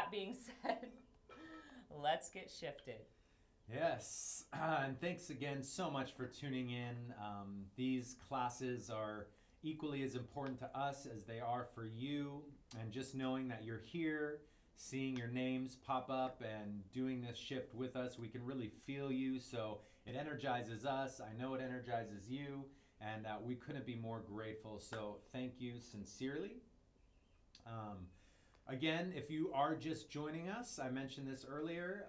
that being said, let's get shifted. Yes, and thanks again so much for tuning in. These classes are equally as important to us as they are for you. And just knowing that you're here, seeing your names pop up and doing this shift with us, we can really feel you. So it energizes us. I know it energizes you, and we couldn't be more grateful. So thank you sincerely. Again, if you are just joining us, I mentioned this earlier,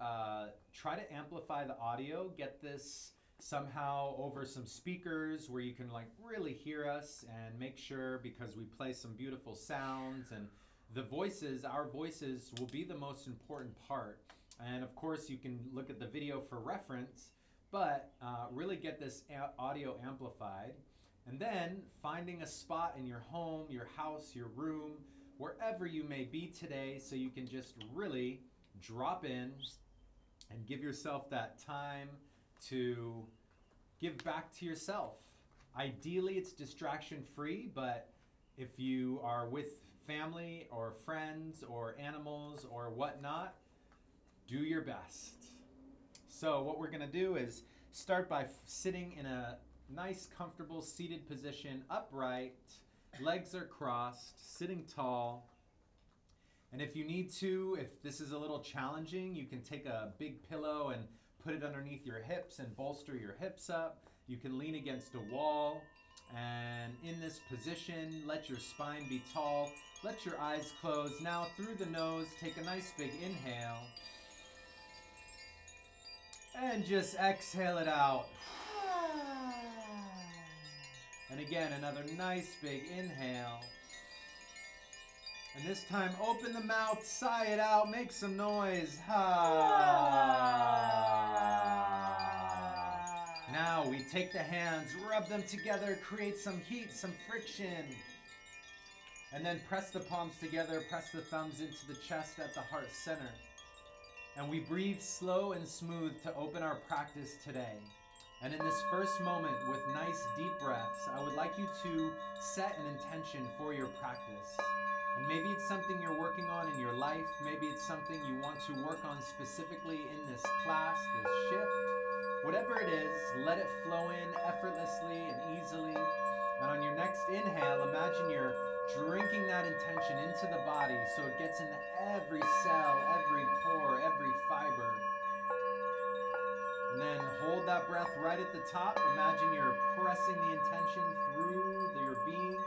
try to amplify the audio, get this somehow over some speakers where you can like really hear us, and make sure, because we play some beautiful sounds, and the voices, our voices will be the most important part. And of course you can look at the video for reference, but really get this audio amplified. And then finding a spot in your home, your house, your room, wherever you may be today, so you can just really drop in and give yourself that time to give back to yourself. Ideally, it's distraction free, but if you are with family or friends or animals or whatnot, do your best. So what we're gonna do is start by sitting in a nice, comfortable seated position, upright. Legs are crossed, sitting tall. And if you need to, if this is a little challenging, you can take a big pillow and put it underneath your hips and bolster your hips up. You can lean against a wall. And in this position, let your spine be tall. Let your eyes close. Now through the nose, take a nice big inhale. And just exhale it out. And again, another nice big inhale. And this time, open the mouth, sigh it out, make some noise. Ah. Now we take the hands, rub them together, create some heat, some friction. And then press the palms together, press the thumbs into the chest at the heart center. And we breathe slow and smooth to open our practice today. And in this first moment, with nice deep breaths, I would like you to set an intention for your practice. And maybe it's something you're working on in your life. Maybe it's something you want to work on specifically in this class, this shift. Whatever it is, let it flow in effortlessly and easily. And on your next inhale, imagine you're drinking that intention into the body so it gets into every cell, every pore, every fiber. And then hold that breath right at the top. Imagine you're pressing the intention through your being.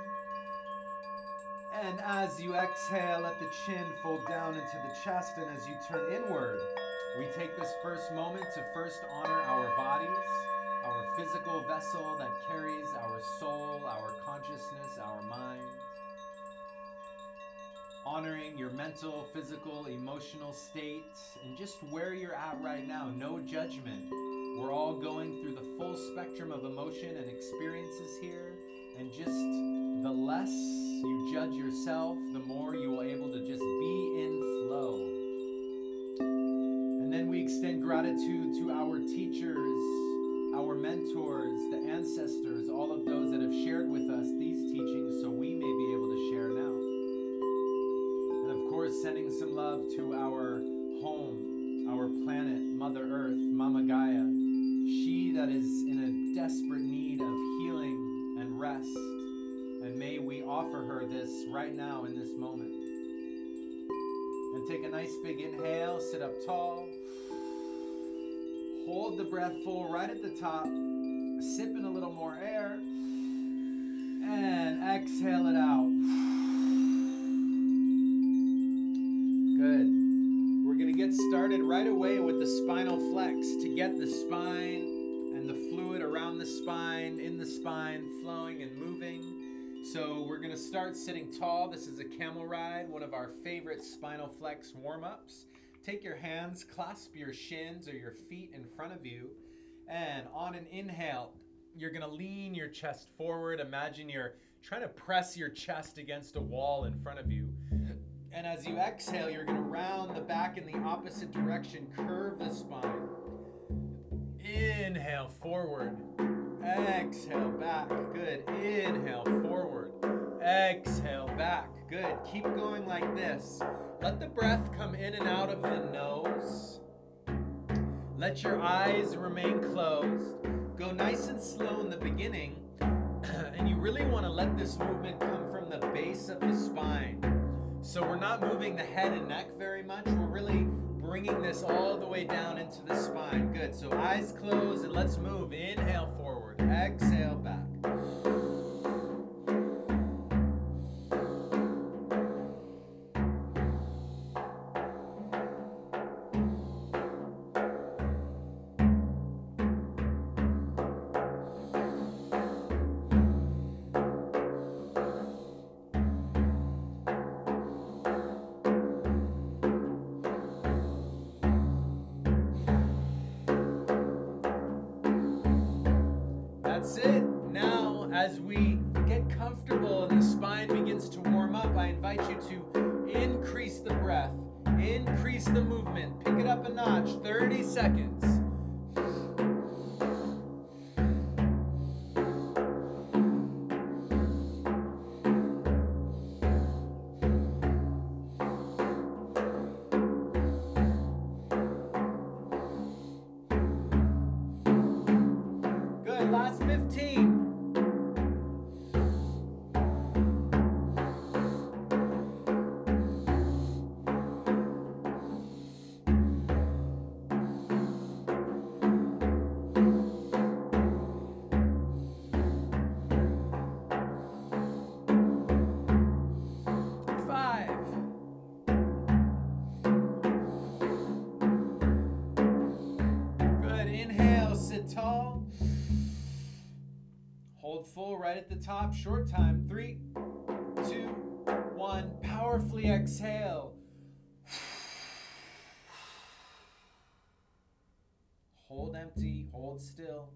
And as you exhale, let the chin fold down into the chest. And as you turn inward, we take this first moment to first honor our bodies, our physical vessel that carries our soul, our consciousness, our mind. Honoring your mental, physical, emotional state, and just where you're at right now. No judgment. We're all going through the full spectrum of emotion and experiences here. And just the less you judge yourself, the more you will be able to just be in flow. And then we extend gratitude to our teachers, our mentors, the ancestors, all of those that have shared with us these teachings so we may be able to share now. Sending some love to our home, our planet, Mother Earth, Mama Gaia. She that is in a desperate need of healing and rest. And may we offer her this right now in this moment. And take a nice big inhale, sit up tall. Hold the breath full right at the top. Sip in a little more air. And exhale it out. Good. We're going to get started right away with the spinal flex to get the spine and the fluid around the spine, in the spine, flowing and moving. So we're going to start sitting tall. This is a camel ride, one of our favorite spinal flex warm-ups. Take your hands, clasp your shins or your feet in front of you, and on an inhale, you're going to lean your chest forward. Imagine you're trying to press your chest against a wall in front of you. And as you exhale, you're going to round the back in the opposite direction, curve the spine. Inhale forward, exhale back, good. Inhale forward, exhale back, good. Good. Keep going like this. Let the breath come in and out of the nose. Let your eyes remain closed. Go nice and slow in the beginning. And you really want to let this movement come from the base of the spine. So we're not moving the head and neck very much. We're really bringing this all the way down into the spine. Good. So eyes closed and let's move. Inhale forward. Exhale back. That's it. Now, as we get comfortable and the spine begins to warm up, I invite you to increase the breath, increase the movement, pick it up a notch, 30 seconds. Last 15. Full right at the top, short time, 3, 2, 1, powerfully exhale. Hold empty, hold still.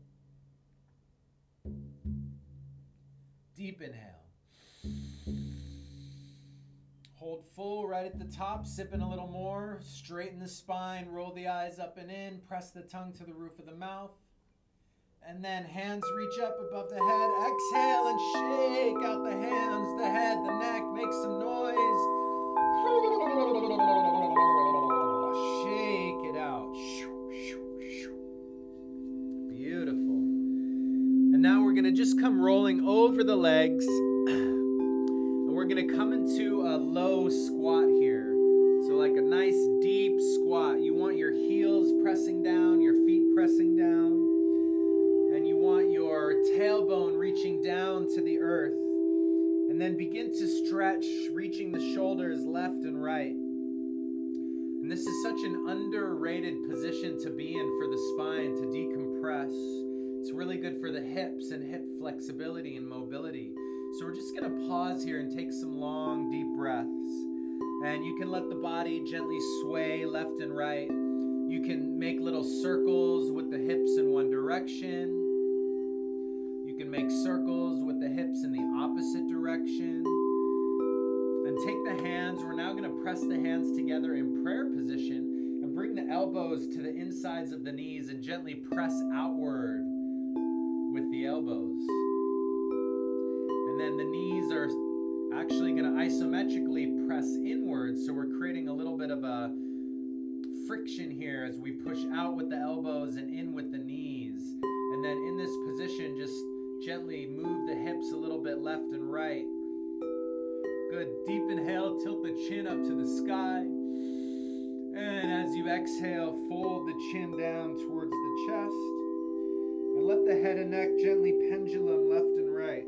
Deep inhale. Hold full right at the top, sipping a little more, straighten the spine, roll the eyes up and in, press the tongue to the roof of the mouth. And then hands reach up above the head. Exhale and shake out the hands, the head, the neck. Make some noise. Shake it out. Beautiful. And now we're going to just come rolling over the legs. And we're going to come into a low squat here. So like a nice deep squat. You want your heels pressing down, your feet pressing down. Tailbone reaching down to the earth, and then begin to stretch, reaching the shoulders left and right. And this is such an underrated position to be in for the spine to decompress. It's really good for the hips and hip flexibility and mobility. So we're just going to pause here and take some long, deep breaths. And you can let the body gently sway left and right. You can make little circles with the hips in one direction. You can make circles with the hips in the opposite direction. And take the hands. We're now going to press the hands together in prayer position and bring the elbows to the insides of the knees and gently press outward with the elbows. And then the knees are actually going to isometrically press inward. So we're creating a little bit of a friction here as we push out with the elbows and in with the knees. And then in this position, just gently move the hips a little bit left and right. Good. Deep inhale, tilt the chin up to the sky. And as you exhale, fold the chin down towards the chest. And let the head and neck gently pendulum left and right.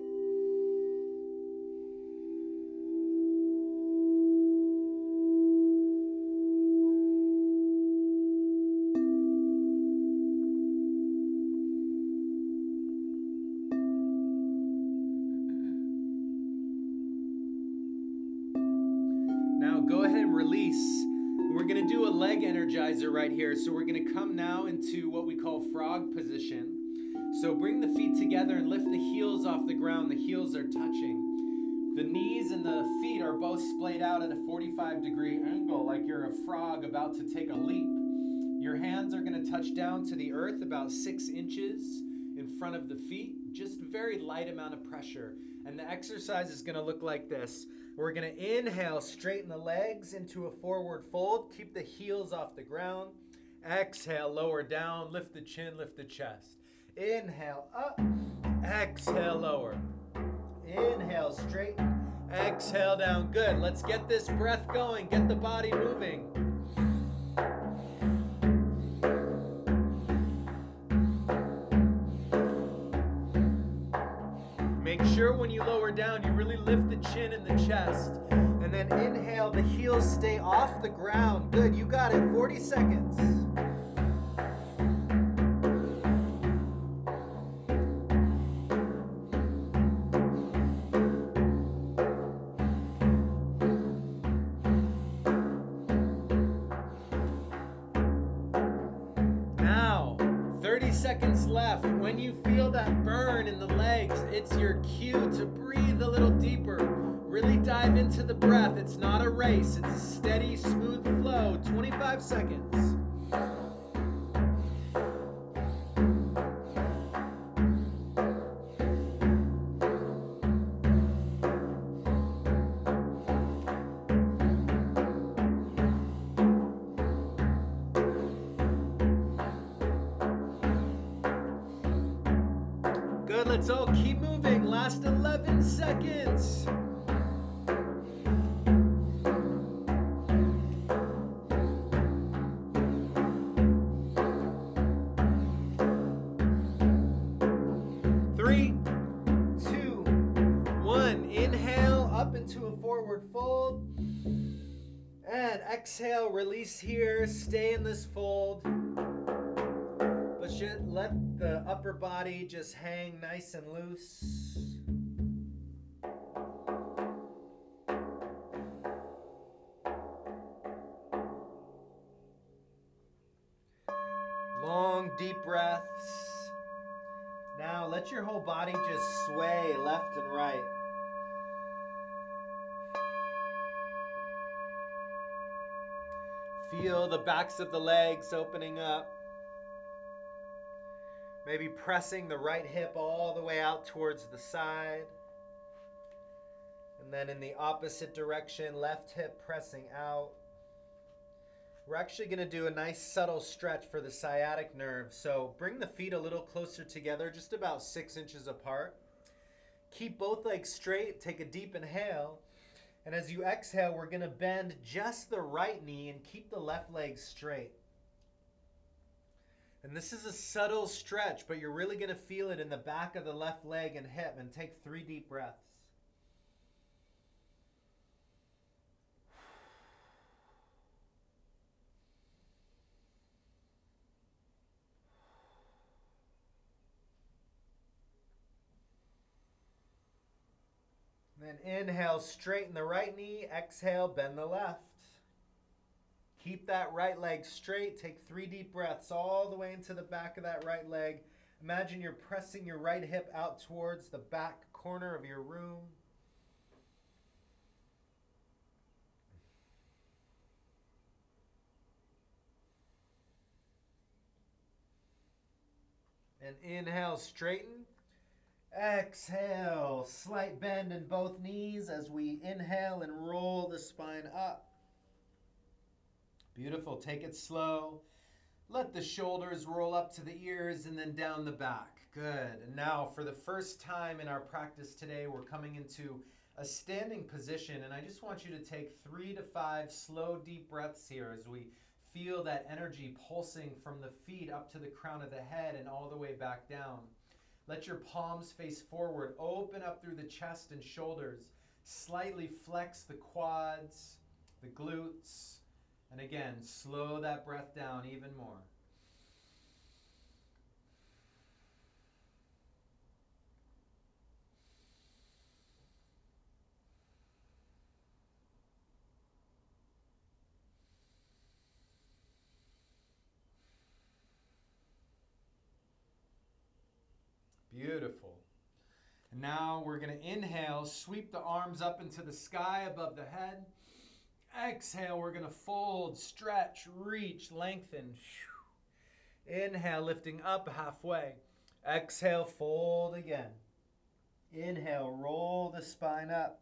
Go ahead and release. We're going to do a leg energizer right here. So we're going to come now into what we call frog position. So bring the feet together and lift the heels off the ground. The heels are touching. The knees and the feet are both splayed out at a 45-degree angle, like you're a frog about to take a leap. Your hands are going to touch down to the earth about 6 inches in front of the feet. Just very light amount of pressure. And the exercise is going to look like this. We're gonna inhale, straighten the legs into a forward fold. Keep the heels off the ground. Exhale, lower down, lift the chin, lift the chest. Inhale, up, exhale, lower. Inhale, straighten, exhale, down. Good, let's get this breath going. Get the body moving. Make sure when you lower down, you really lift the chin and the chest. And then inhale, the heels stay off the ground. Good, you got it, 40 seconds. It's your cue to breathe a little deeper. Really dive into the breath. It's not a race. It's a steady, smooth flow. 25 seconds. Exhale, release here, stay in this fold, but let the upper body just hang nice and loose. Long, deep breaths. Now let your whole body just sway left and right. Feel the backs of the legs opening up. Maybe pressing the right hip all the way out towards the side. And then in the opposite direction, left hip pressing out. We're actually going to do a nice subtle stretch for the sciatic nerve. So bring the feet a little closer together, just about 6 inches apart. Keep both legs straight. Take a deep inhale. And as you exhale, we're going to bend just the right knee and keep the left leg straight. And this is a subtle stretch, but you're really going to feel it in the back of the left leg and hip. And take 3 deep breaths. And inhale, straighten the right knee. Exhale, bend the left. Keep that right leg straight. Take 3 deep breaths all the way into the back of that right leg. Imagine you're pressing your right hip out towards the back corner of your room. And inhale, straighten. Exhale, slight bend in both knees as we inhale and roll the spine up. Beautiful, take it slow. Let the shoulders roll up to the ears and then down the back. Good, and now for the first time in our practice today, we're coming into a standing position, and I just want you to take 3 to 5 slow, deep breaths here as we feel that energy pulsing from the feet up to the crown of the head and all the way back down. Let your palms face forward, open up through the chest and shoulders, slightly flex the quads, the glutes, and again, slow that breath down even more. Beautiful. And now we're going to inhale, sweep the arms up into the sky above the head. Exhale, we're going to fold, stretch, reach, lengthen. Inhale, lifting up halfway. Exhale, fold again. Inhale, roll the spine up.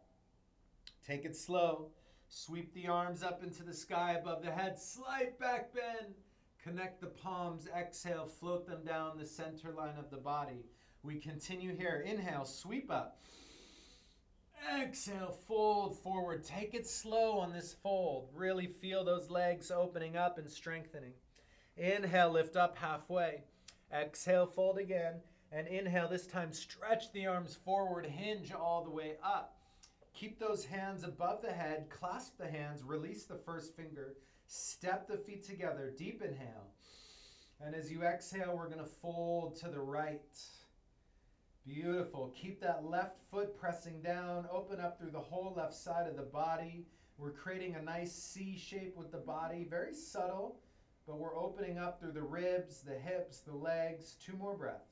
Take it slow. Sweep the arms up into the sky above the head. Slight back bend. Connect the palms. Exhale. Float them down the center line of the body. We continue here. Inhale. Sweep up. Exhale. Fold forward. Take it slow on this fold. Really feel those legs opening up and strengthening. Inhale. Lift up halfway. Exhale. Fold again. And inhale, this time stretch the arms forward, hinge all the way up. Keep those hands above the head, clasp the hands, release the first finger, step the feet together, deep inhale. And as you exhale, we're gonna fold to the right. Beautiful, keep that left foot pressing down, open up through the whole left side of the body. We're creating a nice C shape with the body, very subtle, but we're opening up through the ribs, the hips, the legs. 2 more breaths.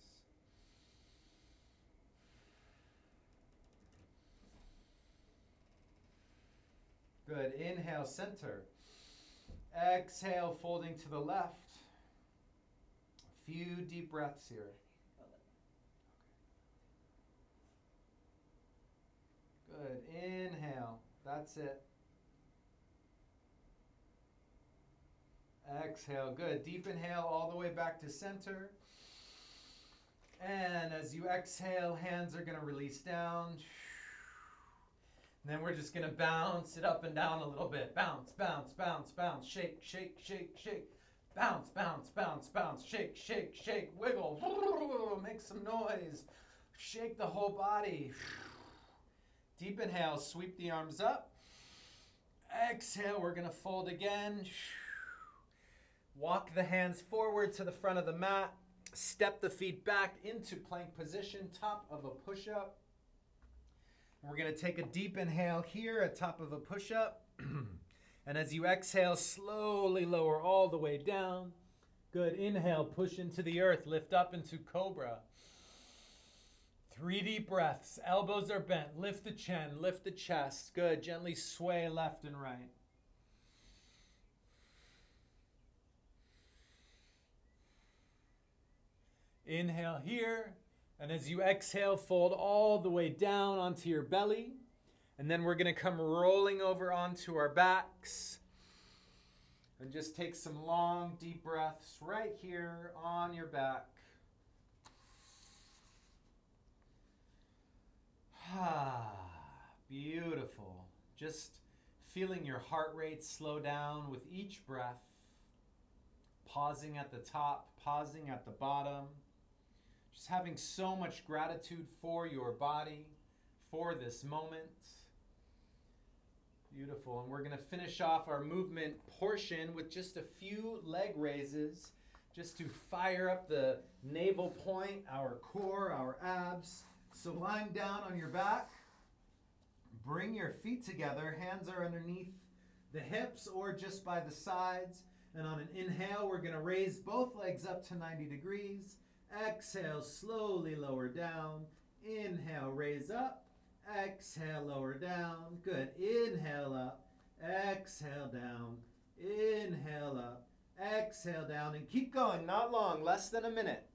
Good, inhale, center. Exhale, folding to the left. A few deep breaths here. Good, inhale, that's it. Exhale, good, deep inhale all the way back to center. And as you exhale, hands are gonna release down. Then we're just gonna bounce it up and down a little bit. Bounce, bounce, bounce, bounce, shake, shake, shake, shake. Bounce, bounce, bounce, bounce, shake, shake, shake, wiggle. Make some noise. Shake the whole body. Deep inhale, sweep the arms up. Exhale, we're gonna fold again. Walk the hands forward to the front of the mat. Step the feet back into plank position, top of a push-up. We're going to take a deep inhale here at top of a push-up. And as you exhale, slowly lower all the way down. Good. Inhale, push into the earth. Lift up into cobra. 3 deep breaths. Elbows are bent. Lift the chin. Lift the chest. Good. Gently sway left and right. Inhale here. And as you exhale, fold all the way down onto your belly. And then we're gonna come rolling over onto our backs. And just take some long, deep breaths right here on your back. Ah, beautiful. Just feeling your heart rate slow down with each breath. Pausing at the top, pausing at the bottom. Just having so much gratitude for your body, for this moment. Beautiful. And we're going to finish off our movement portion with just a few leg raises, just to fire up the navel point, our core, our abs. So lying down on your back, bring your feet together. Hands are underneath the hips or just by the sides. And on an inhale, we're going to raise both legs up to 90 degrees. Exhale, slowly lower down. Inhale, raise up. Exhale, lower down. Good. Inhale up. Exhale down. Inhale up. Exhale down. And keep going. Not long. Less than a minute.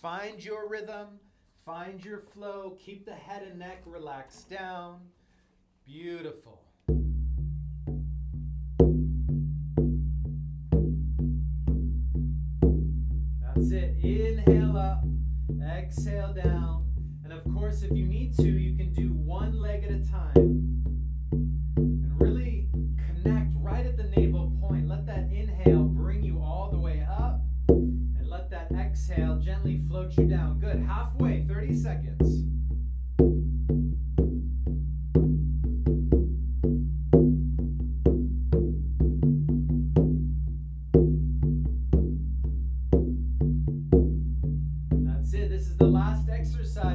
Find your rhythm. Find your flow. Keep the head and neck relaxed down. Beautiful. Inhale up, exhale down, and of course if you need to, you can do one leg at a time and really connect right at the navel point. Let that inhale bring you all the way up and let that exhale gently float you down. Good, halfway, 30 seconds.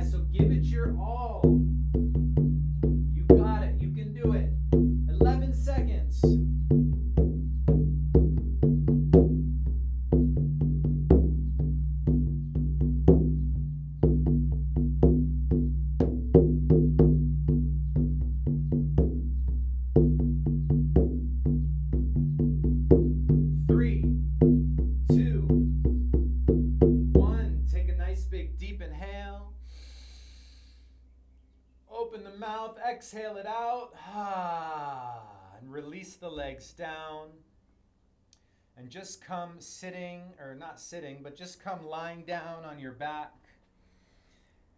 So give it your all. You got it. You exhale it out. And release the legs down. And just come sitting, or not sitting, but just come lying down on your back.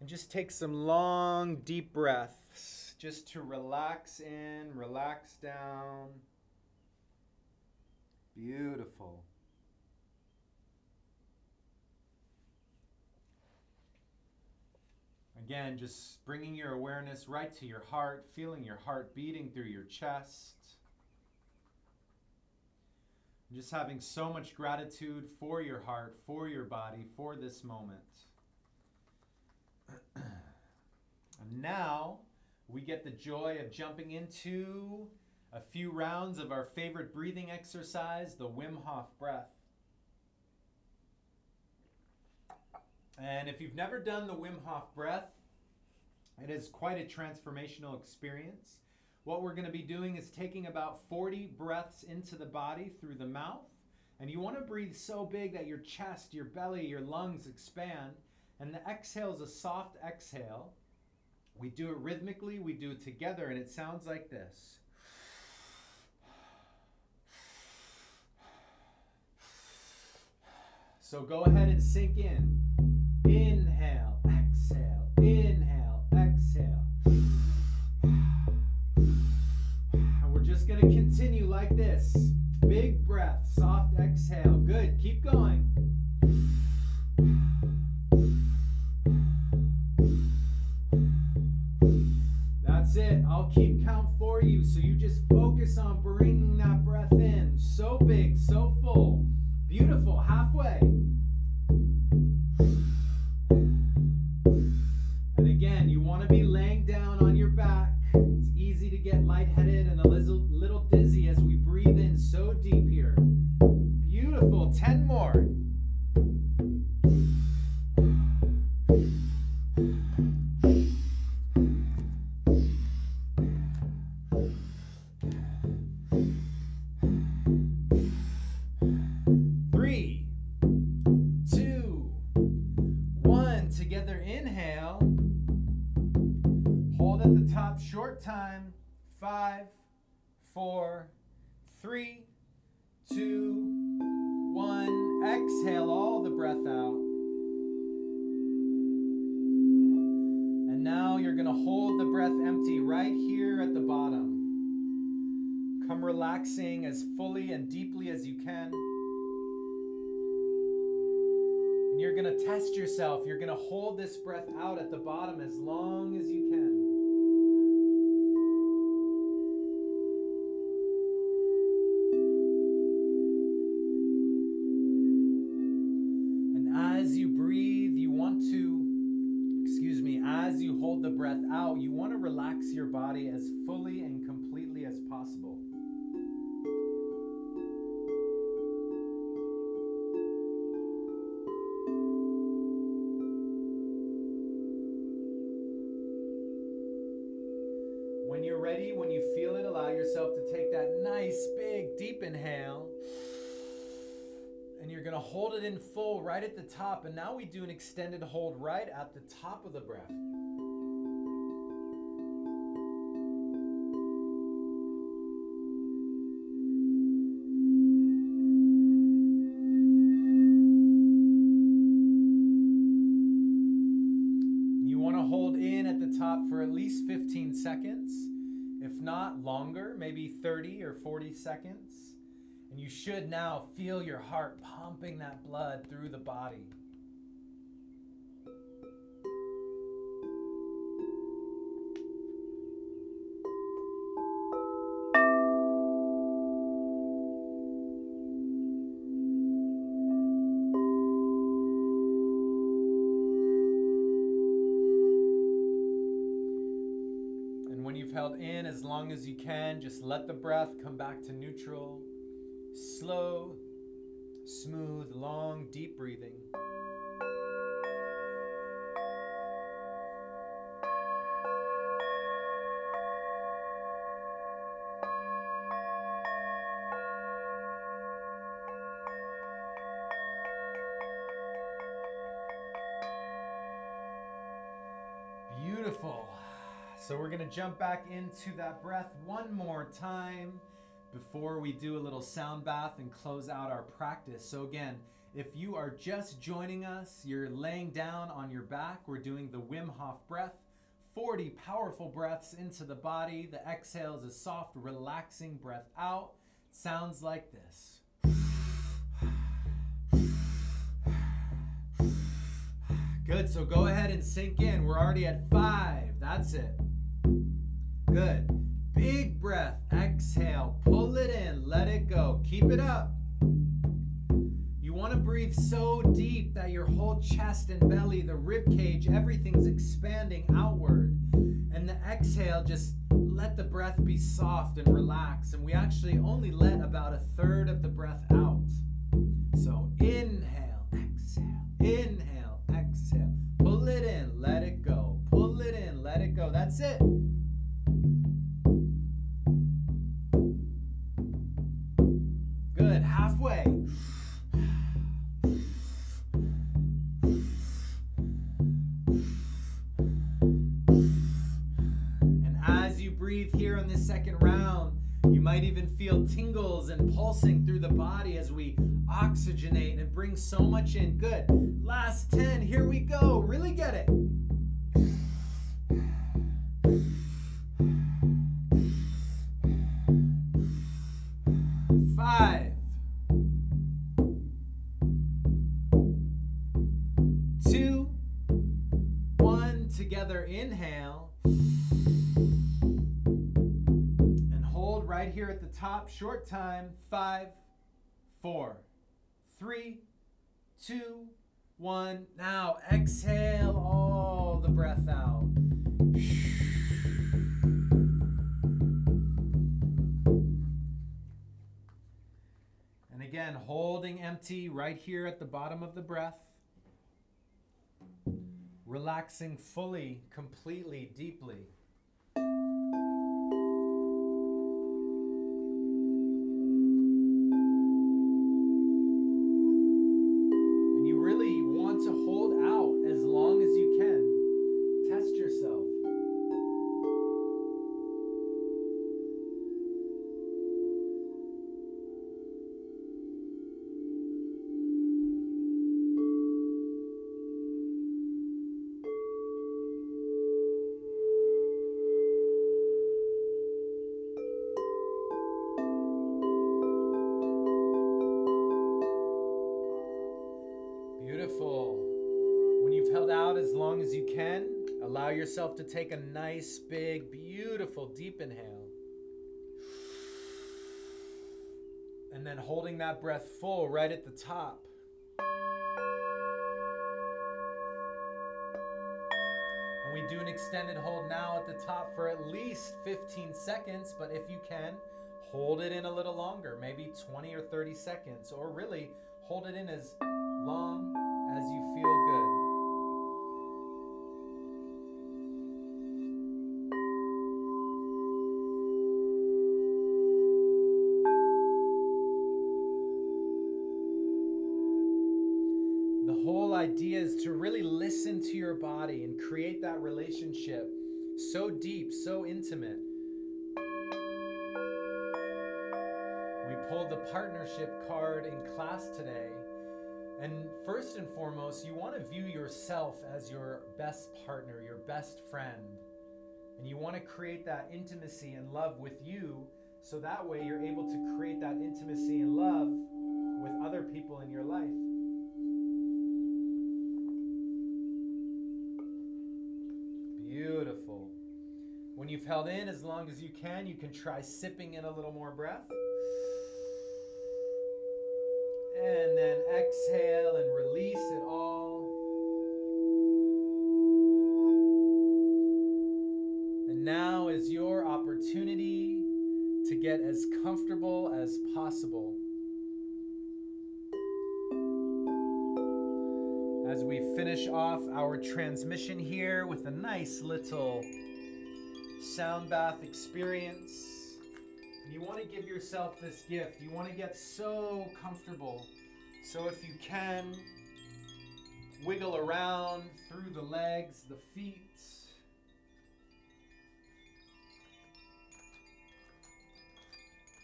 And just take some long, deep breaths just to relax in, relax down. Beautiful. Again, just bringing your awareness right to your heart, feeling your heart beating through your chest. Just having so much gratitude for your heart, for your body, for this moment. And now we get the joy of jumping into a few rounds of our favorite breathing exercise, the Wim Hof breath. And if you've never done the Wim Hof breath, it is quite a transformational experience. What we're going to be doing is taking about 40 breaths into the body through the mouth. And you want to breathe so big that your chest, your belly, your lungs expand. And the exhale is a soft exhale. We do it rhythmically, we do it together, and it sounds like this. So go ahead and sink in. Inhale, exhale, inhale, exhale. And we're just going to continue like this. Big breath, soft exhale. Good, keep going. That's it. I'll keep count for you. So you just focus on bringing that breath in. So big, so full. Beautiful. Halfway. And again, you want to be laying down on your back. It's easy to get lightheaded and a little dizzy as we breathe in so deep here. Beautiful. 10 more. Short time, 5, 4, 3, 2, 1. Exhale all the breath out. And now you're going to hold the breath empty right here at the bottom. Come relaxing as fully and deeply as you can. And you're going to test yourself. You're going to hold this breath out at the bottom as long as you can. As you hold the breath out, you want to relax your body as fully and completely as possible. When you're ready, when you feel it, allow yourself to take that nice, big, deep inhale. And you're going to hold it in full right at the top. And now we do an extended hold right at the top of the breath. You want to hold in at the top for at least 15 seconds. If not, longer, maybe 30 or 40 seconds. And you should now feel your heart pumping that blood through the body. And when you've held in as long as you can, just let the breath come back to neutral. Slow, smooth, long, deep breathing. Beautiful. So we're gonna jump back into that breath one more time before we do a little sound bath and close out our practice. So again, if you are just joining us, you're laying down on your back. We're doing the Wim Hof breath, 40 powerful breaths into the body. The exhale is a soft, relaxing breath out. Sounds like this. Good, so go ahead and sink in. We're already at 5, that's it. Good, big breath, exhale, pull it in, let it go, keep it up. You wanna breathe so deep that your whole chest and belly, the rib cage, everything's expanding outward. And the exhale, just let the breath be soft and relax. And we actually only let about a third of the breath out. So inhale, exhale, inhale. Exhale, pull it in, let it go, pull it in, let it go, that's it. Good, halfway. And as you breathe here on this second round, you might even feel tingles and pulsing through the body as we oxygenate and bring so much in. Good. Last 10. Here we go. Really get it. Here at the top, short time, 5, 4, 3, 2, 1. Now exhale all the breath out. And again, holding empty right here at the bottom of the breath. Relaxing fully, completely, deeply. As you can, allow yourself to take a nice, big, beautiful, deep inhale. And then holding that breath full right at the top. And we do an extended hold now at the top for at least 15 seconds, but if you can, hold it in a little longer, maybe 20 or 30 seconds, or really hold it in as long as you feel good. Idea is to really listen to your body and create that relationship so deep, so intimate. We pulled the partnership card in class today, and first and foremost, you want to view yourself as your best partner, your best friend, and you want to create that intimacy and love with you, so that way you're able to create that intimacy and love with other people in your life. Beautiful. When you've held in as long as you can try sipping in a little more breath. And then exhale and release it all. And now is your opportunity to get as comfortable as possible. As we finish off our transmission here with a nice little sound bath experience, you want to give yourself this gift. You want to get so comfortable. So if you can, wiggle around through the legs, the feet,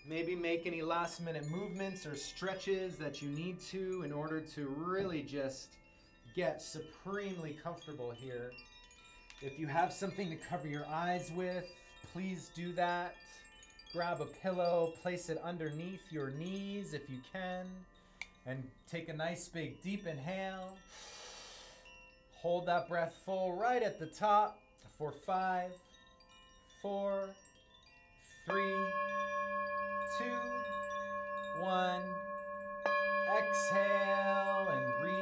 Maybe make any last minute movements or stretches that you need to in order to really just get supremely comfortable here. If you have something to cover your eyes with, please do that. Grab a pillow, place it underneath your knees if you can, and take a nice big deep inhale. Hold that breath full right at the top for 5, 4, 3, 2, 1, exhale and relax.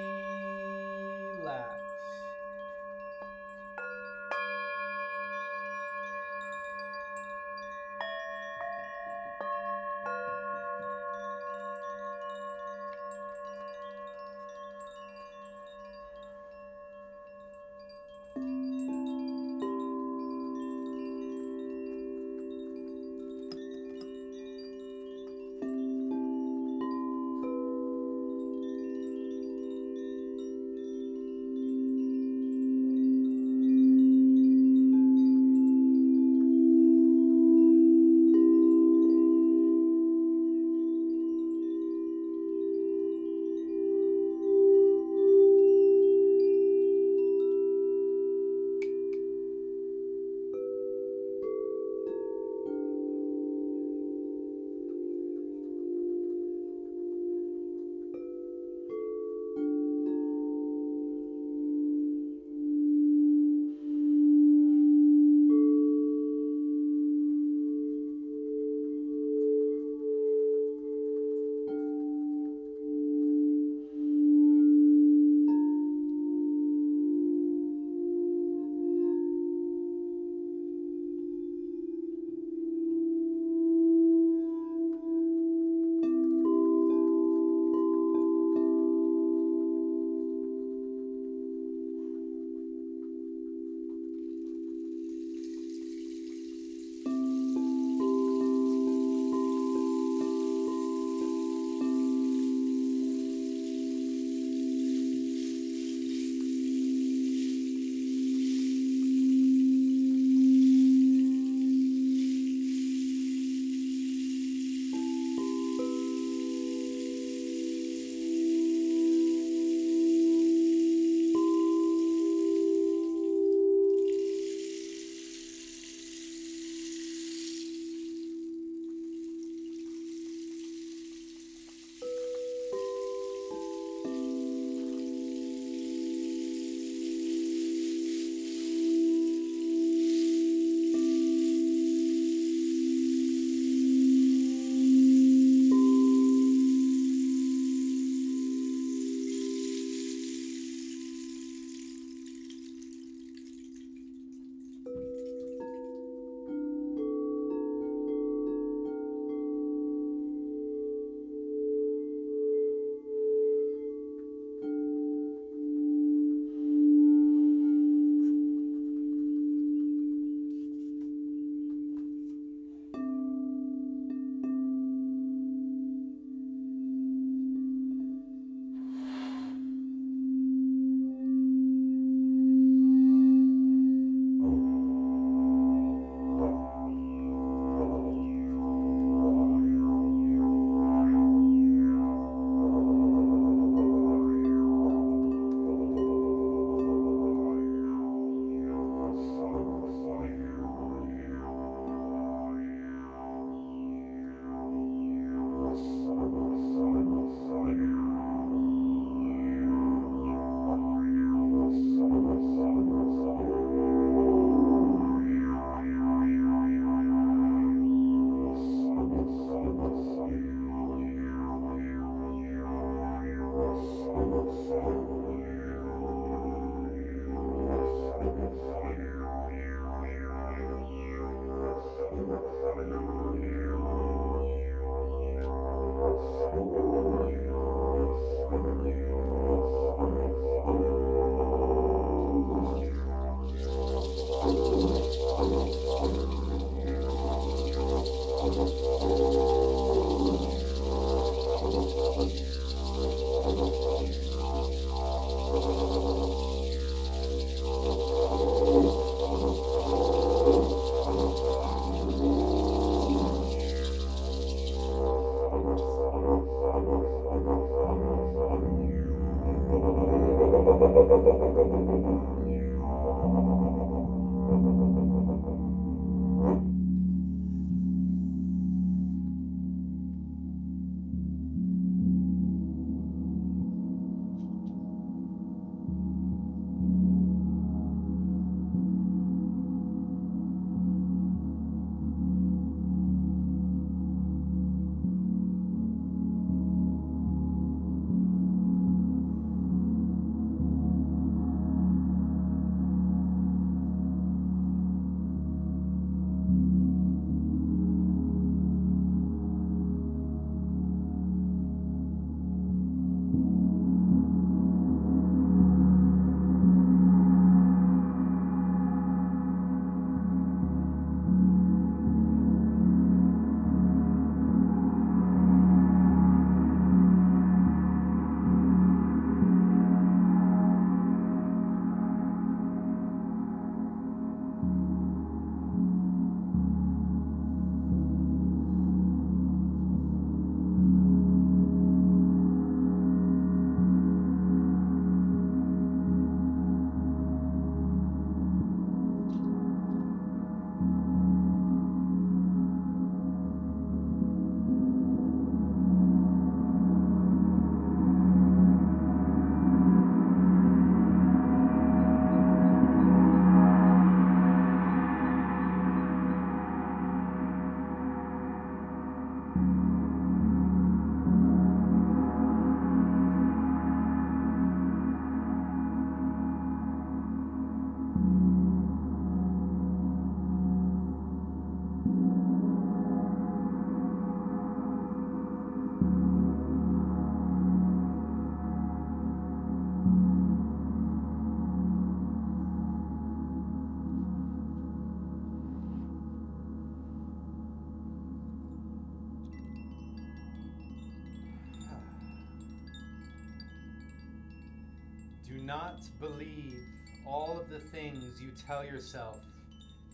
Do not believe all of the things you tell yourself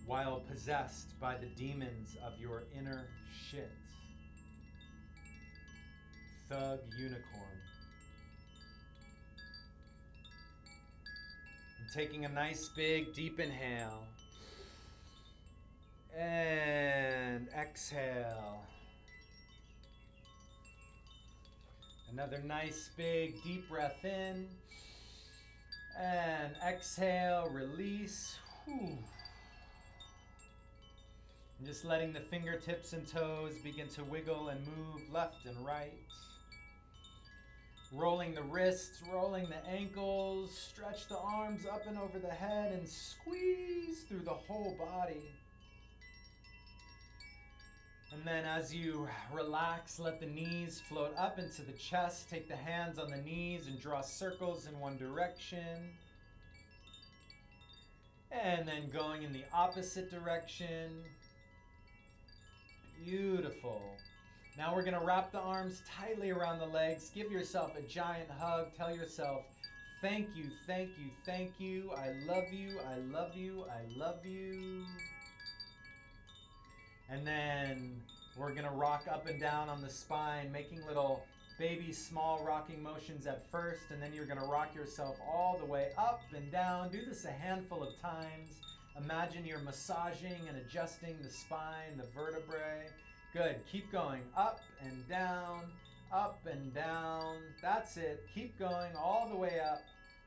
while possessed by the demons of your inner shit. Thug Unicorn. I'm taking a nice big deep inhale and exhale. Another nice big deep breath in. And exhale, release. Whew. And just letting the fingertips and toes begin to wiggle and move left and right. Rolling the wrists, rolling the ankles, stretch the arms up and over the head and squeeze through the whole body. And then as you relax, let the knees float up into the chest. Take the hands on the knees and draw circles in one direction. And then going in the opposite direction. Beautiful. Now we're going to wrap the arms tightly around the legs. Give yourself a giant hug. Tell yourself, thank you, thank you, thank you. I love you, I love you, I love you. And then we're going to rock up and down on the spine, making little baby small rocking motions at first, and then you're going to rock yourself all the way up and down. Do this a handful of times. Imagine you're massaging and adjusting the spine, the vertebrae. Good. Keep going up and down, up and down. That's it. Keep going all the way up,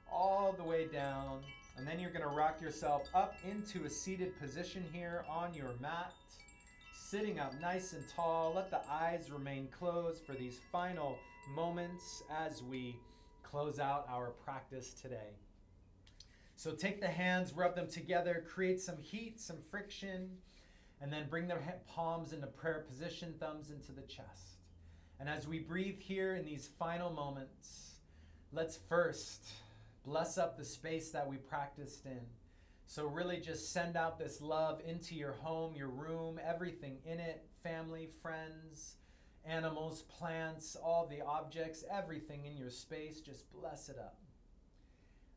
all the way down. And then you're going to rock yourself up into a seated position here on your mat. Sitting up nice and tall, let the eyes remain closed for these final moments as we close out our practice today. So take the hands, rub them together, create some heat, some friction, and then bring the palms into prayer position, thumbs into the chest. And as we breathe here in these final moments, let's first bless up the space that we practiced in. So really just send out this love into your home, your room, everything in it, family, friends, animals, plants, all the objects, everything in your space, just bless it up.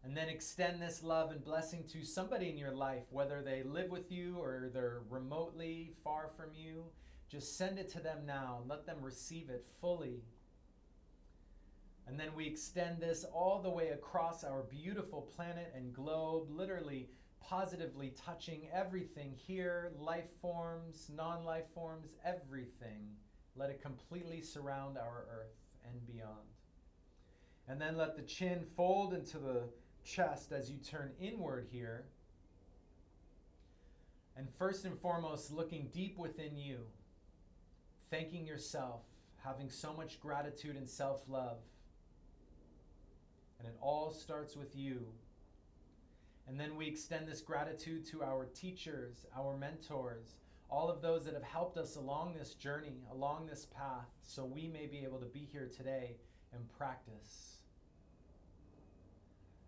And then extend this love and blessing to somebody in your life, whether they live with you or they're remotely far from you, just send it to them now and let them receive it fully. And then we extend this all the way across our beautiful planet and globe, literally positively touching everything here, life forms, non-life forms, everything. Let it completely surround our earth and beyond. And then let the chin fold into the chest as you turn inward here. And first and foremost, looking deep within you, thanking yourself, having so much gratitude and self-love. And it all starts with you. And then we extend this gratitude to our teachers, our mentors, all of those that have helped us along this journey, along this path, so we may be able to be here today and practice.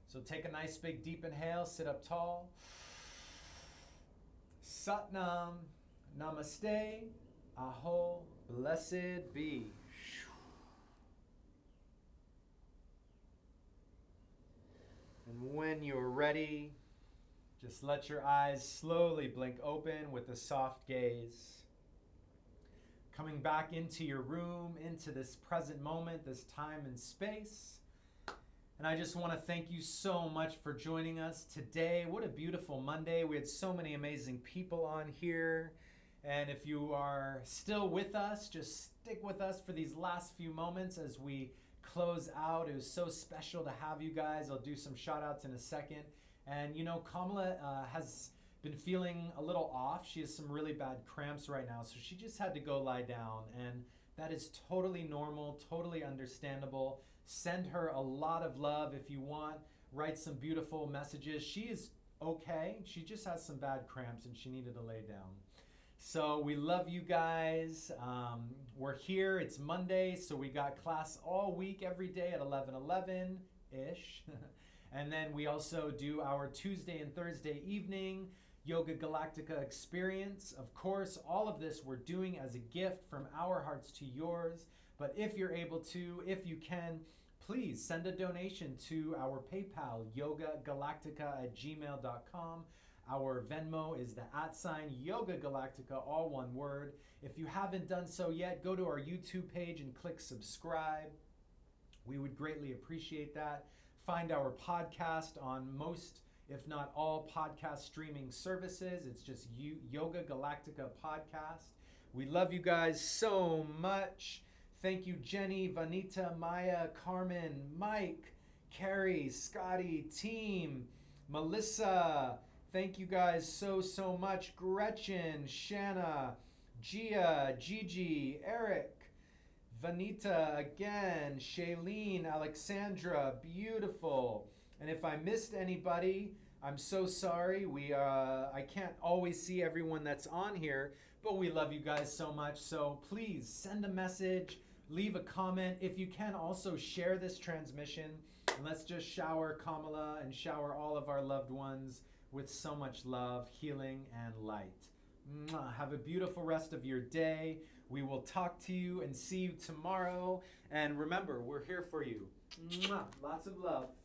So take a nice big deep inhale, sit up tall. Sat Nam, Namaste, Aho, blessed be. And when you're ready, just let your eyes slowly blink open with a soft gaze. Coming back into your room, into this present moment, this time and space. And I just want to thank you so much for joining us today. What a beautiful Monday. We had so many amazing people on here. And if you are still with us, just stick with us for these last few moments as we close out. It was so special to have you guys. I'll do some shout outs in a second. And you know, Kamala has been feeling a little off. She has some really bad cramps right now, so she just had to go lie down, and that is totally normal, totally understandable. Send her a lot of love if you want. Write some beautiful messages. She is okay. She just has some bad cramps and she needed to lay down. So we love you guys. We're here. It's Monday, so we got class all week, every day at 11:11-ish. And then we also do our Tuesday and Thursday evening Yoga Galactica experience. Of course, all of this we're doing as a gift from our hearts to yours. But if you're able to, if you can, please send a donation to our PayPal, yogagalactica@gmail.com. Our Venmo is the @ Yoga Galactica, all one word. If you haven't done so yet, go to our YouTube page and click subscribe. We would greatly appreciate that. Find our podcast on most, if not all, podcast streaming services. It's just Yoga Galactica Podcast. We love you guys so much. Thank you, Jenny, Vanita, Maya, Carmen, Mike, Carrie, Scotty, team, Melissa. Thank you guys so much. Gretchen, Shanna, Gia, Gigi, Eric, Vanita again, Shailene, Alexandra, beautiful. And if I missed anybody, I'm so sorry. I can't always see everyone that's on here, but we love you guys so much. So please send a message, leave a comment. If you can, also share this transmission. And let's just shower Kamala and shower all of our loved ones with so much love, healing, and light. Mwah. Have a beautiful rest of your day. We will talk to you and see you tomorrow. And remember, we're here for you. Mwah. Lots of love.